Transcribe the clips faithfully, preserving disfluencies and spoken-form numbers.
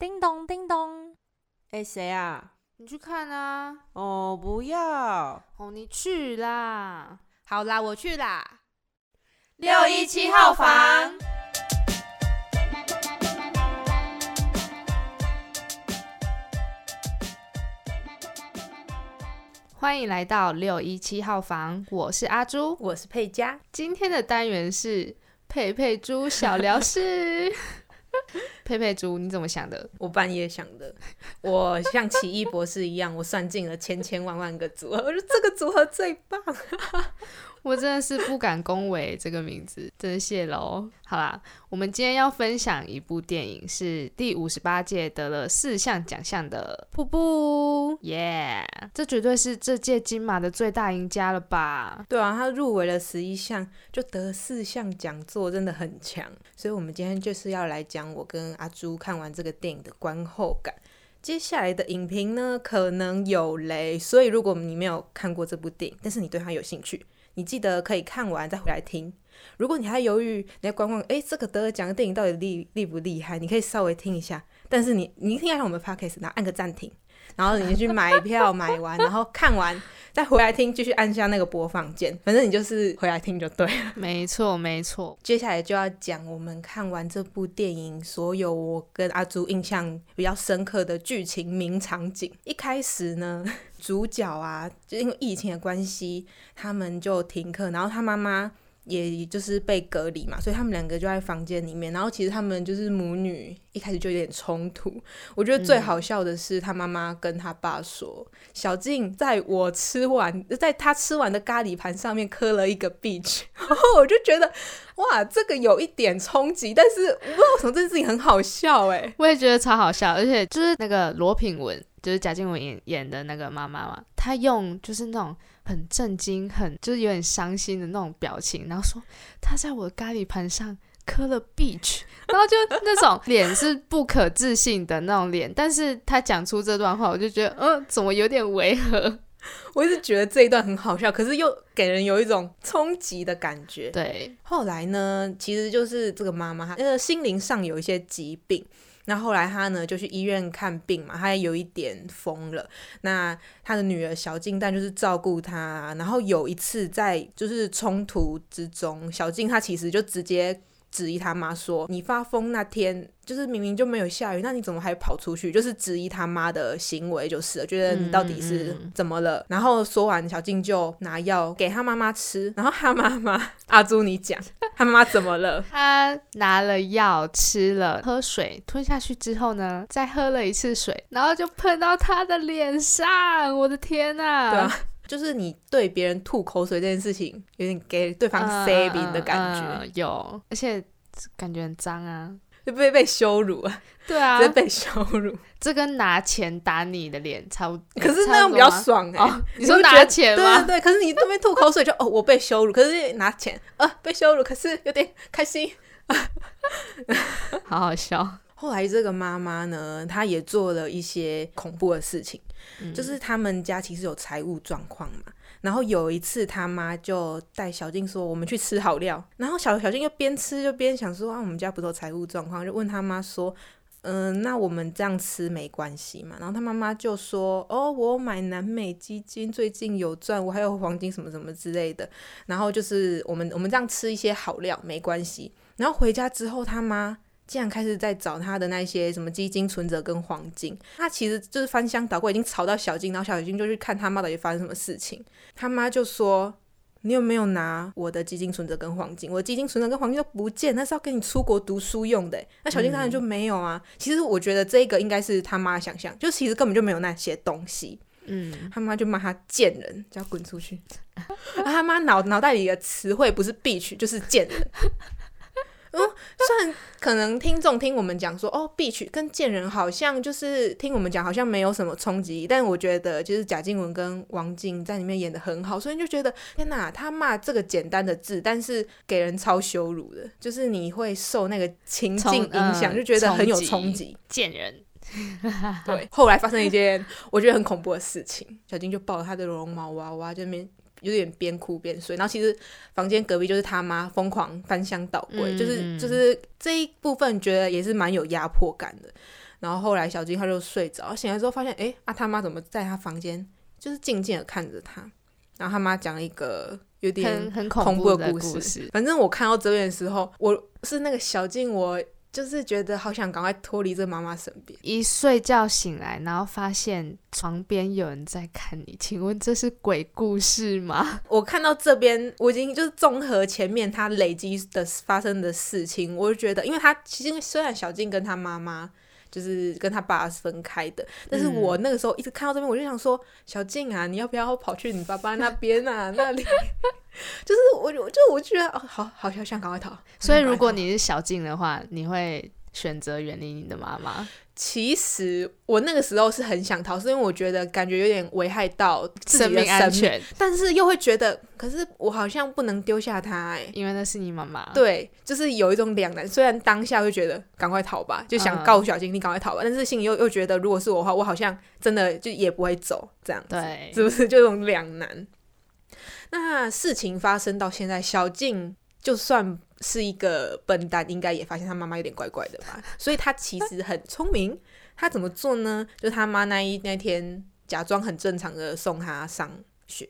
叮咚叮咚。哎、欸，谁啊？你去看啊。哦，不要。哦，你去啦。好啦，我去啦。六一七号房。欢迎来到六一七号房，我是阿朱，我是佩佳。今天的单元是佩佩猪小聊室。佩佩猪，你怎么想的？我半夜想的。我像奇异博士一样，我算尽了千千万万个组合，我说这个组合最棒。我真的是不敢恭维这个名字，真的谢喽。好啦，我们今天要分享一部电影，是第五十八届得了四项奖项的《瀑布》。耶、yeah! 这绝对是这届金马的最大赢家了吧。对啊，他入围了十一项就得了四项讲座，真的很强。所以我们今天就是要来讲我跟阿朱看完这个电影的观后感，接下来的影评呢可能有雷，所以如果你没有看过这部电影但是你对它有兴趣，你记得可以看完再回来听。如果你还犹豫，你在观望，哎，这个得奖的电影到底 厉, 厉不厉害，你可以稍微听一下，但是你你听一下我们 podcast， 然后按个暂停，然后你去买票买完，然后看完再回来听，继续按下那个播放键，反正你就是回来听就对了。没错没错。接下来就要讲我们看完这部电影所有我跟阿朱印象比较深刻的剧情名场景。一开始呢，主角啊就因为疫情的关系他们就停课，然后他妈妈也就是被隔离嘛，所以他们两个就在房间里面，然后其实他们就是母女一开始就有点冲突。我觉得最好笑的是他妈妈跟他爸说、嗯、小静在我吃完在他吃完的咖喱盘上面磕了一个 bitch。 然后我就觉得哇，这个有一点冲击，但是我不知道为什么这件事情很好笑。欸，我也觉得超好笑。而且就是那个罗品文，就是贾静雯 演, 演的那个妈妈嘛，她用就是那种很震惊很就是有点伤心的那种表情，然后说她在我的咖喱盘上磕了 bitch， 然后就那种脸是不可置信的那种脸。但是她讲出这段话我就觉得嗯、呃，怎么有点违和。我一直觉得这一段很好笑，可是又给人有一种冲击的感觉。对，后来呢其实就是这个妈妈她心灵上有一些疾病，那后来他呢就去医院看病嘛，他有一点疯了。那他的女儿小静但就是照顾他，然后有一次在就是冲突之中，小静他其实就直接质疑他妈说，你发疯那天就是明明就没有下雨，那你怎么还跑出去，就是质疑他妈的行为，就是觉得你到底是怎么了、嗯嗯、然后说完小静就拿药给他妈妈吃，然后他妈妈阿朱你讲他妈妈怎么了。他拿了药吃了，喝水吞下去之后呢再喝了一次水，然后就喷到他的脸上。我的天啊。对啊，就是你对别人吐口水这件事情有点给对方 saving 的感觉、呃呃、有，而且感觉很脏啊，就 被, 被羞辱啊。对啊，真被羞辱。这跟拿钱打你的脸差不多，可是那样比较爽。欸哦、你说拿钱吗？对对对，可是你被吐口水就哦我被羞辱，可是拿钱啊被羞辱，可是有点开心。好好笑。后来这个妈妈呢她也做了一些恐怖的事情、嗯、就是他们家其实有财务状况嘛，然后有一次他妈就带小静说我们去吃好料，然后小小静就边吃就边想说啊我们家不是有财务状况，就问他妈说嗯、呃，那我们这样吃没关系嘛，然后他妈妈就说哦我买南美基金最近有赚，我还有黄金什么什么之类的，然后就是我们我们这样吃一些好料没关系。然后回家之后他妈竟然开始在找他的那些什么基金存折跟黄金，他其实就是翻箱倒柜已经吵到小金，然后小金就去看他妈到底发生什么事情。他妈就说你有没有拿我的基金存折跟黄金，我的基金存折跟黄金都不见，那是要给你出国读书用的。那小金当然就没有啊、嗯、其实我觉得这个应该是他妈想象，就其实根本就没有那些东西。嗯，他妈就骂他贱人，叫滚出去。他妈脑脑袋里的词汇不是 bitch 就是贱人。嗯，虽然可能听众听我们讲说哦 bitch 跟贱人好像就是听我们讲好像没有什么冲击，但我觉得就是贾静雯跟王静在里面演得很好，所以就觉得天哪，他骂这个简单的字但是给人超羞辱的，就是你会受那个情境影响、呃、就觉得很有冲击。贱人。对，后来发生一件我觉得很恐怖的事情，小静就抱了他的绒毛娃娃在那边有点边哭边睡，然后其实房间隔壁就是他妈疯狂翻箱倒柜、嗯、就是就是这一部分觉得也是蛮有压迫感的。然后后来小鸡他就睡着，醒来之后发现哎、欸，啊他妈怎么在他房间就是静静的看着他，然后他妈讲一个有点很恐怖的故 事, 的故事反正我看到这边的时候，我是那个小静，我就是觉得好想赶快脱离这妈妈身边。一睡觉醒来，然后发现床边有人在看你，请问这是鬼故事吗？我看到这边，我已经就是综合前面他累积的发生的事情，我就觉得，因为他其实虽然小静跟他妈妈就是跟他爸是分开的，但是我那个时候一直看到这边，我就想说、嗯、小静啊，你要不要跑去你爸爸那边啊那里就是我就我觉得、哦、好好想赶快逃。所以如果你是小静的话，你会选择远离你的妈妈？其实我那个时候是很想逃，是因为我觉得感觉有点危害到自己的生 命, 生命安全，但是又会觉得可是我好像不能丢下她、欸、因为那是你妈妈。对，就是有一种两难，虽然当下会觉得赶快逃吧，就想告小静、嗯、你赶快逃吧，但是心里 又, 又觉得如果是我的话，我好像真的就也不会走这样子。对，是不是就有种两难？那事情发生到现在，小静就算是一个笨蛋，应该也发现他妈妈有点怪怪的吧，所以他其实很聪明。他怎么做呢？就他妈那一那天假装很正常的送他上学，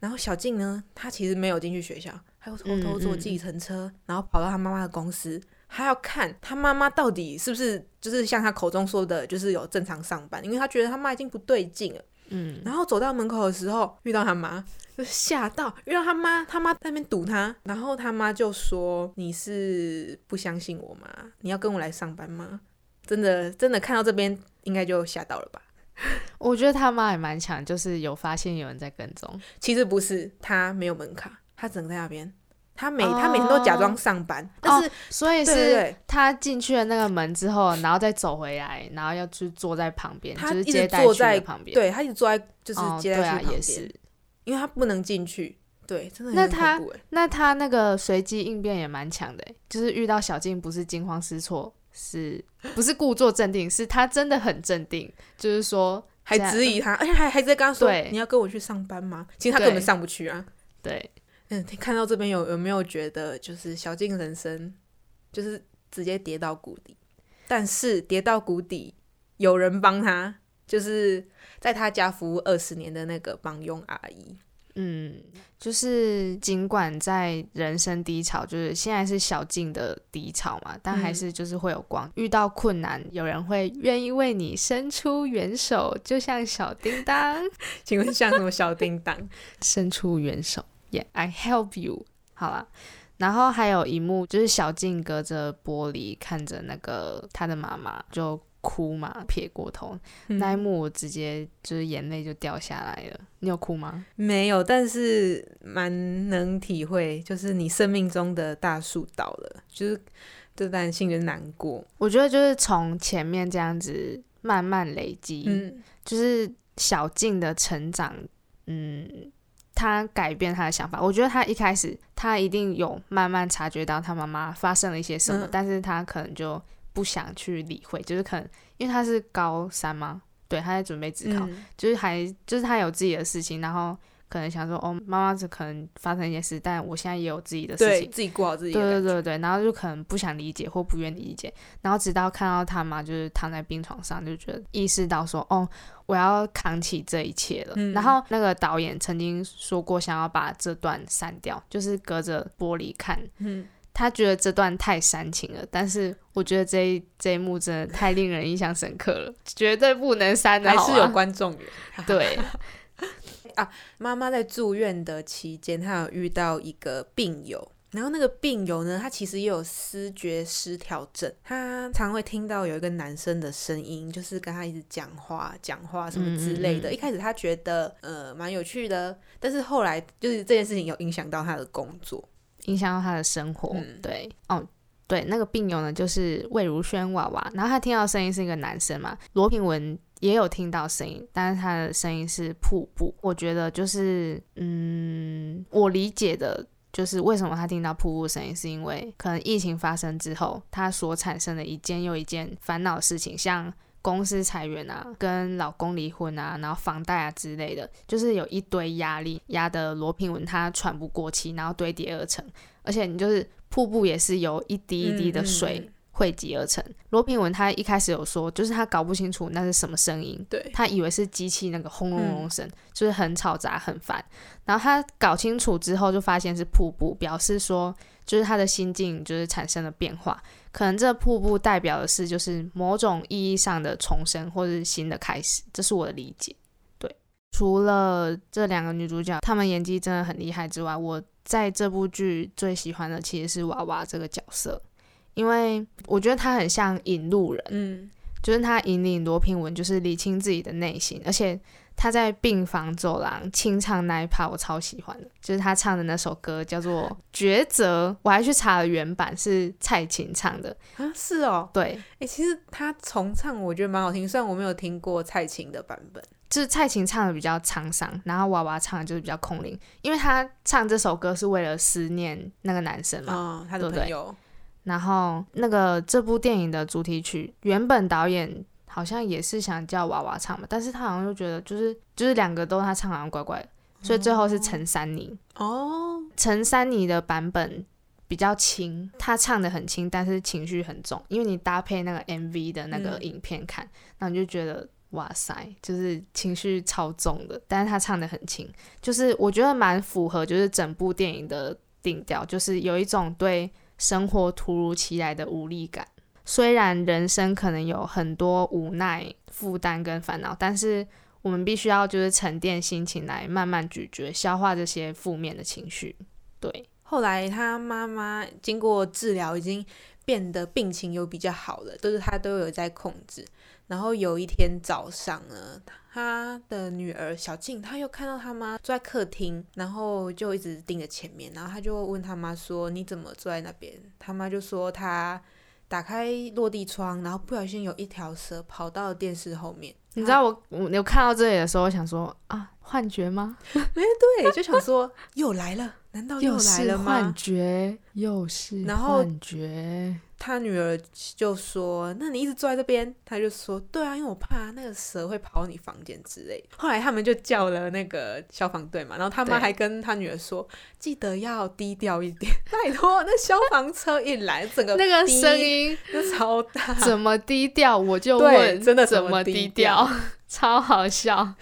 然后小静呢，他其实没有进去学校，他又偷偷坐计程车、嗯嗯、然后跑到他妈妈的公司，他要看他妈妈到底是不是就是像他口中说的就是有正常上班，因为他觉得他妈已经不对劲了。嗯，然后走到门口的时候遇到他妈，就吓到，遇到他妈，他妈在那边堵他，然后他妈就说你是不相信我吗？你要跟我来上班吗？真的真的看到这边应该就吓到了吧。我觉得他妈也蛮强，就是有发现有人在跟踪。其实不是，他没有门卡，他只能在那边，他每、oh, 他每天都假装上班，但是、oh, 所以是他进去了那个门之后，然后再走回来，然后要去坐在旁边，他一直坐在、就是、旁边，对，他一直坐在就是接待区旁边、oh, 啊、也是，因为他不能进去。对，真的很恐怖耶。那他那他那个随机应变也蛮强的，就是遇到小静不是惊慌失措，是不是故作镇定，是他真的很镇定，就是说还质疑他，而且还还在跟他说你要跟我去上班吗？其实他根本上不去啊。对。嗯，看到这边有有没有觉得就是小静人生就是直接跌到谷底，但是跌到谷底有人帮他，就是在他家服务二十年的那个帮佣阿姨。嗯，就是尽管在人生低潮，就是现在是小静的低潮嘛，但还是就是会有光、嗯、遇到困难有人会愿意为你伸出援手，就像小叮当请问像什么小叮当伸出援手Yeah, I help you. 好啦，然后还有一幕就是小静隔着玻璃看着那个她的妈妈就哭嘛，撇过头、嗯、那一幕我直接就是眼泪就掉下来了。你有哭吗？没有，但是蛮能体会，就是你生命中的大树倒了，就是这担心的难过。我觉得就是从前面这样子慢慢累积、嗯、就是小静的成长，嗯，他改变他的想法。我觉得他一开始他一定有慢慢察觉到他妈妈发生了一些什么、嗯、但是他可能就不想去理会，就是可能因为他是高三嘛，对，他在准备指考、嗯、就是还就是他有自己的事情，然后可能想说哦，妈妈可能发生一些事，但我现在也有自己的事情，对自己过好自己的感觉，对对对对，然后就可能不想理解或不愿意理解，然后直到看到他妈就是躺在病床上，就觉得意识到说哦，我要扛起这一切了、嗯、然后那个导演曾经说过想要把这段删掉，就是隔着玻璃看、嗯、他觉得这段太煽情了，但是我觉得这一这一幕真的太令人印象深刻了绝对不能删的，好、啊、还是有观众缘对啊，妈妈在住院的期间她有遇到一个病友，然后那个病友呢，她其实也有思觉失调症，她常会听到有一个男生的声音，就是跟她一直讲话讲话什么之类的、嗯、一开始她觉得呃蛮有趣的，但是后来就是这件事情有影响到她的工作，影响到她的生活、嗯、对哦对，那个病友呢就是魏如萱娃娃，然后她听到声音是一个男生嘛，罗品文也有听到声音，但是他的声音是瀑布。我觉得就是嗯，我理解的就是为什么他听到瀑布声音，是因为可能疫情发生之后他所产生的一件又一件烦恼的事情，像公司裁员啊，跟老公离婚啊，然后房贷啊之类的，就是有一堆压力压得罗品文他喘不过气，然后堆叠而成，而且你就是瀑布也是由一滴一滴的水、嗯嗯，汇集而成。罗品文他一开始有说，就是他搞不清楚那是什么声音，对，他以为是机器那个轰隆隆声、嗯、就是很吵杂很烦，然后他搞清楚之后就发现是瀑布，表示说就是他的心境就是产生了变化，可能这瀑布代表的是就是某种意义上的重生或是新的开始，这是我的理解。对，除了这两个女主角她们演技真的很厉害之外，我在这部剧最喜欢的其实是娃娃这个角色，因为我觉得她很像引路人，嗯，就是她引领罗品文就是理清自己的内心，而且她在病房走廊清唱那一趴我超喜欢的，就是她唱的那首歌叫做《抉择》，我还去查了原版是蔡琴唱的啊，是哦，对、欸、其实她重唱我觉得蛮好听，虽然我没有听过蔡琴的版本，就是蔡琴唱的比较沧桑，然后娃娃唱的就是比较空灵，因为她唱这首歌是为了思念那个男生嘛、哦、她的朋友，对对，然后那个这部电影的主题曲原本导演好像也是想叫娃娃唱嘛，但是他好像就觉得就是就是两个都他唱好像怪怪的，所以最后是陈珊妮。哦，陈珊妮的版本比较轻，他唱的很轻，但是情绪很重，因为你搭配那个 M V 的那个影片看，那、嗯、你就觉得哇塞，就是情绪超重的，但是他唱的很轻，就是我觉得蛮符合就是整部电影的定调，就是有一种对生活突如其来的无力感。虽然人生可能有很多无奈、负担跟烦恼，但是我们必须要就是沉淀心情来慢慢咀嚼、消化这些负面的情绪。对，后来他妈妈经过治疗，已经变得病情有比较好了，就是他都有在控制。然后有一天早上呢，他的女儿小静，他又看到他妈坐在客厅，然后就一直盯着前面，然后他就问他妈说：“你怎么坐在那边？”他妈就说他打开落地窗，然后不小心有一条蛇跑到电视后面。你知道我我有看到这里的时候，我想说啊，幻觉吗？没对，就想说又来了，难道又来了吗？又是幻觉，又是幻觉。他女儿就说：“那你一直坐在这边？”他就说：“对啊，因为我怕那个蛇会跑你房间之类。”后来他们就叫了那个消防队嘛，然后他妈还跟他女儿说：“记得要低调一点。”拜托，那消防车一来，整个那个声音就超大，怎么低调？我就问，真的怎么低调？超好笑。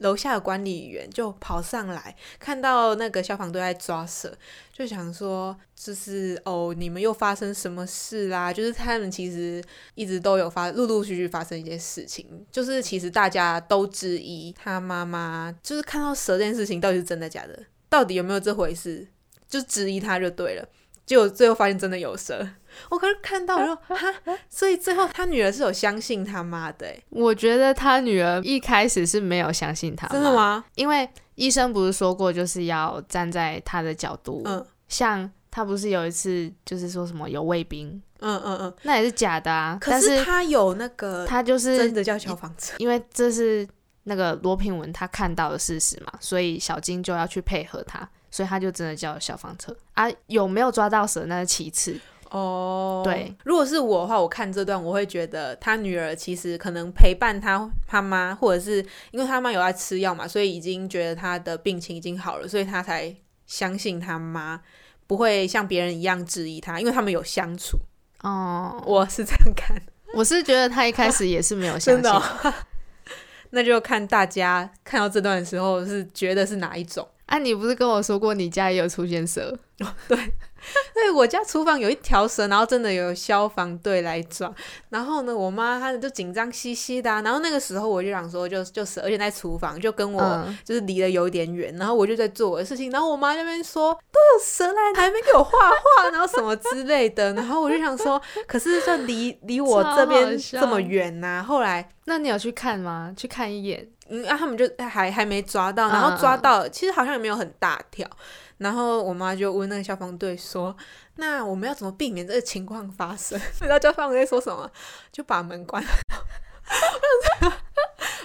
楼下的管理员就跑上来，看到那个消防队在抓蛇，就想说就是哦你们又发生什么事啦，就是他们其实一直都有发陆陆续续发生一件事情，就是其实大家都质疑他妈妈就是看到蛇这件事情到底是真的假的，到底有没有这回事，就质疑他就对了，结果最后发现真的有蛇。我可是看到我说哈，所以最后他女儿是有相信他妈的、欸、我觉得他女儿一开始是没有相信他妈。真的吗？因为医生不是说过就是要站在他的角度、嗯、像他不是有一次就是说什么有卫兵，嗯嗯嗯，那也是假的啊，可是他有那个他就是真的叫消防车，因为这是那个罗品文他看到的事实嘛，所以小金就要去配合他，所以他就真的叫消防车啊，有没有抓到蛇那是其次哦、oh, 对，如果是我的话，我看这段我会觉得他女儿其实可能陪伴他他妈，或者是因为他妈有在吃药嘛，所以已经觉得他的病情已经好了，所以他才相信他妈，不会像别人一样质疑他，因为他们有相处哦、oh, 我是这样看，我是觉得他一开始也是没有相信真的、哦、那就看大家看到这段的时候是觉得是哪一种啊。你不是跟我说过你家也有出现蛇？对对，我家厨房有一条蛇，然后真的有消防队来抓，然后呢我妈她就紧张兮兮的、啊、然后那个时候我就想说就就蛇，而且在厨房就跟我就是离得有点远、嗯、然后我就在做我的事情，然后我妈那边说都有蛇来还没给我画画然后什么之类的，然后我就想说可是就离离我这边这么远啊。后来那你有去看吗？去看一眼嗯啊，他们就还还没抓到，然后抓到、嗯、其实好像也没有很大条，然后我妈就问那个消防队说那我们要怎么避免这个情况发生你知道消防队说什么？就把门关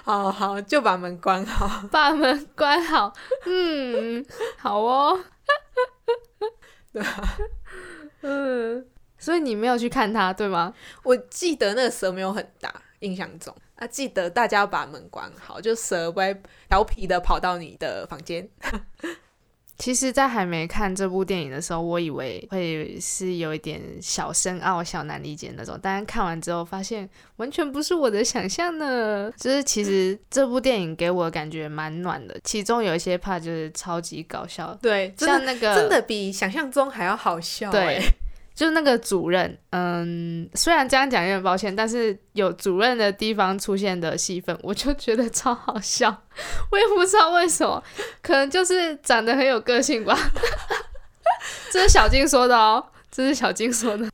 好好好，就把门关好，把门关好嗯好哦对吧嗯，所以你没有去看它对吗？我记得那个蛇没有很大，印象中啊，记得大家要把门关好，就蛇不会调皮的跑到你的房间其实在还没看这部电影的时候，我以为会是有一点小深奥小难理解那种，但看完之后发现完全不是我的想象呢。就是其实这部电影给我的感觉蛮暖的，其中有一些 part 就是超级搞笑，对，像那个真的比想象中还要好笑、欸、对，就是那个主任，嗯，虽然这样讲有点抱歉，但是有主任的地方出现的戏份我就觉得超好笑，我也不知道为什么，可能就是长得很有个性吧这是小金说的哦，这是小金说的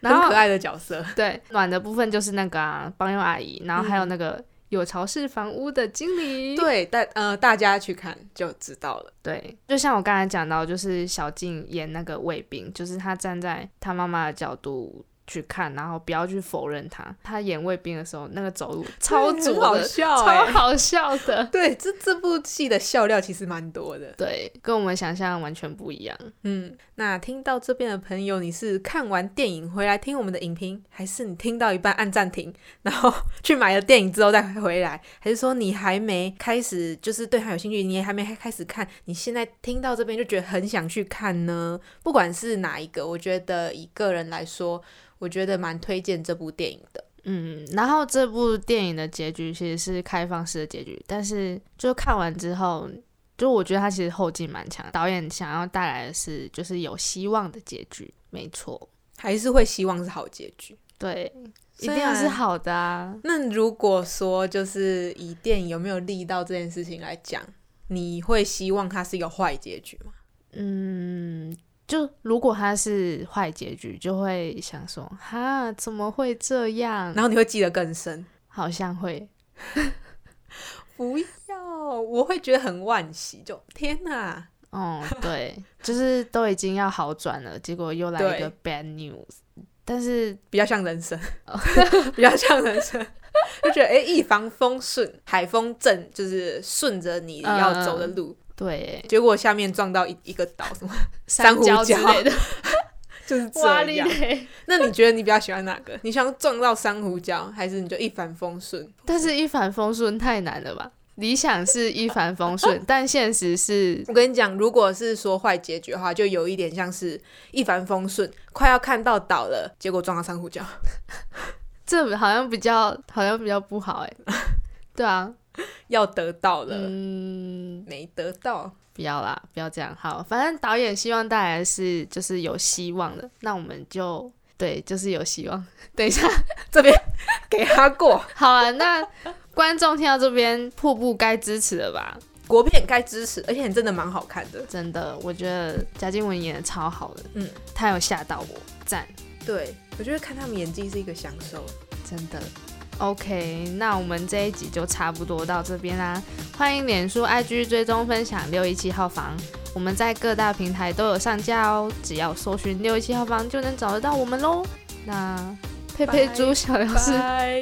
然后很可爱的角色，对，暖的部分就是那个啊帮佣阿姨，然后还有那个、嗯有巢式房屋的经理，对，但、呃、大家去看就知道了。对，就像我刚才讲到，就是小静演那个卫兵，就是他站在他妈妈的角度去看，然后不要去否认他。他演卫兵的时候，那个走路超足的，好笑欸、超好笑的。对，这这部戏的笑料其实蛮多的，对，跟我们想象完全不一样。嗯，那听到这边的朋友，你是看完电影回来听我们的影评，还是你听到一半按暂停，然后去买了电影之后再回来，还是说你还没开始就是对他有兴趣，你也还没开始看，你现在听到这边就觉得很想去看呢？不管是哪一个，我觉得以个人来说，我觉得蛮推荐这部电影的。嗯，然后这部电影的结局其实是开放式的结局，但是就看完之后，就我觉得它其实后劲蛮强，导演想要带来的是就是有希望的结局，没错，还是会希望是好结局，对，一定要是好的啊。那如果说就是以电影有没有力到这件事情来讲，你会希望它是一个坏结局吗？嗯，就如果它是坏结局，就会想说哈怎么会这样，然后你会记得更深，好像会不要，我会觉得很惋惜，就天哪，哦、嗯、对就是都已经要好转了，结果又来一个 bad news， 但是比较像人生比较像人生就觉得哎、欸，一帆风顺，海风正，就是顺着你要走的路、嗯，对，结果下面撞到 一, 一个岛，什么珊瑚礁之类的就是这样。那你觉得你比较喜欢哪个？你想撞到珊瑚礁，还是你就一帆风顺？但是一帆风顺太难了吧，理想是一帆风顺但现实是，我跟你讲，如果是说坏结局的话，就有一点像是一帆风顺快要看到岛了，结果撞到珊瑚礁这好像比较好像比较不好耶对啊，要得到了，嗯，没得到，不要啦，不要这样。好，反正导演希望带来的是就是有希望的，那我们就对，就是有希望。等一下，这边给他过。好啊，那观众听到这边，瀑布该支持了吧？国片该支持，而且真的蛮好看的，真的，我觉得贾静雯演的超好的，嗯，她有吓到我，赞。对，我觉得看他们演技是一个享受，真的。OK， 那我们这一集就差不多到这边啦。欢迎脸书 I G 追踪分享六一七号房，我们在各大平台都有上架哦，只要搜寻六一七号房就能找得到我们咯。那佩佩猪小聊室，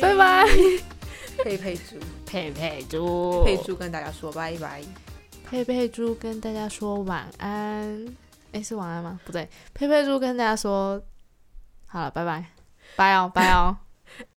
拜拜。佩佩猪，佩佩猪，佩猪跟大家说拜拜。佩佩猪跟大家说晚安。哎，是晚安吗？不对，佩佩猪跟大家说好了，拜拜，拜哦，拜哦。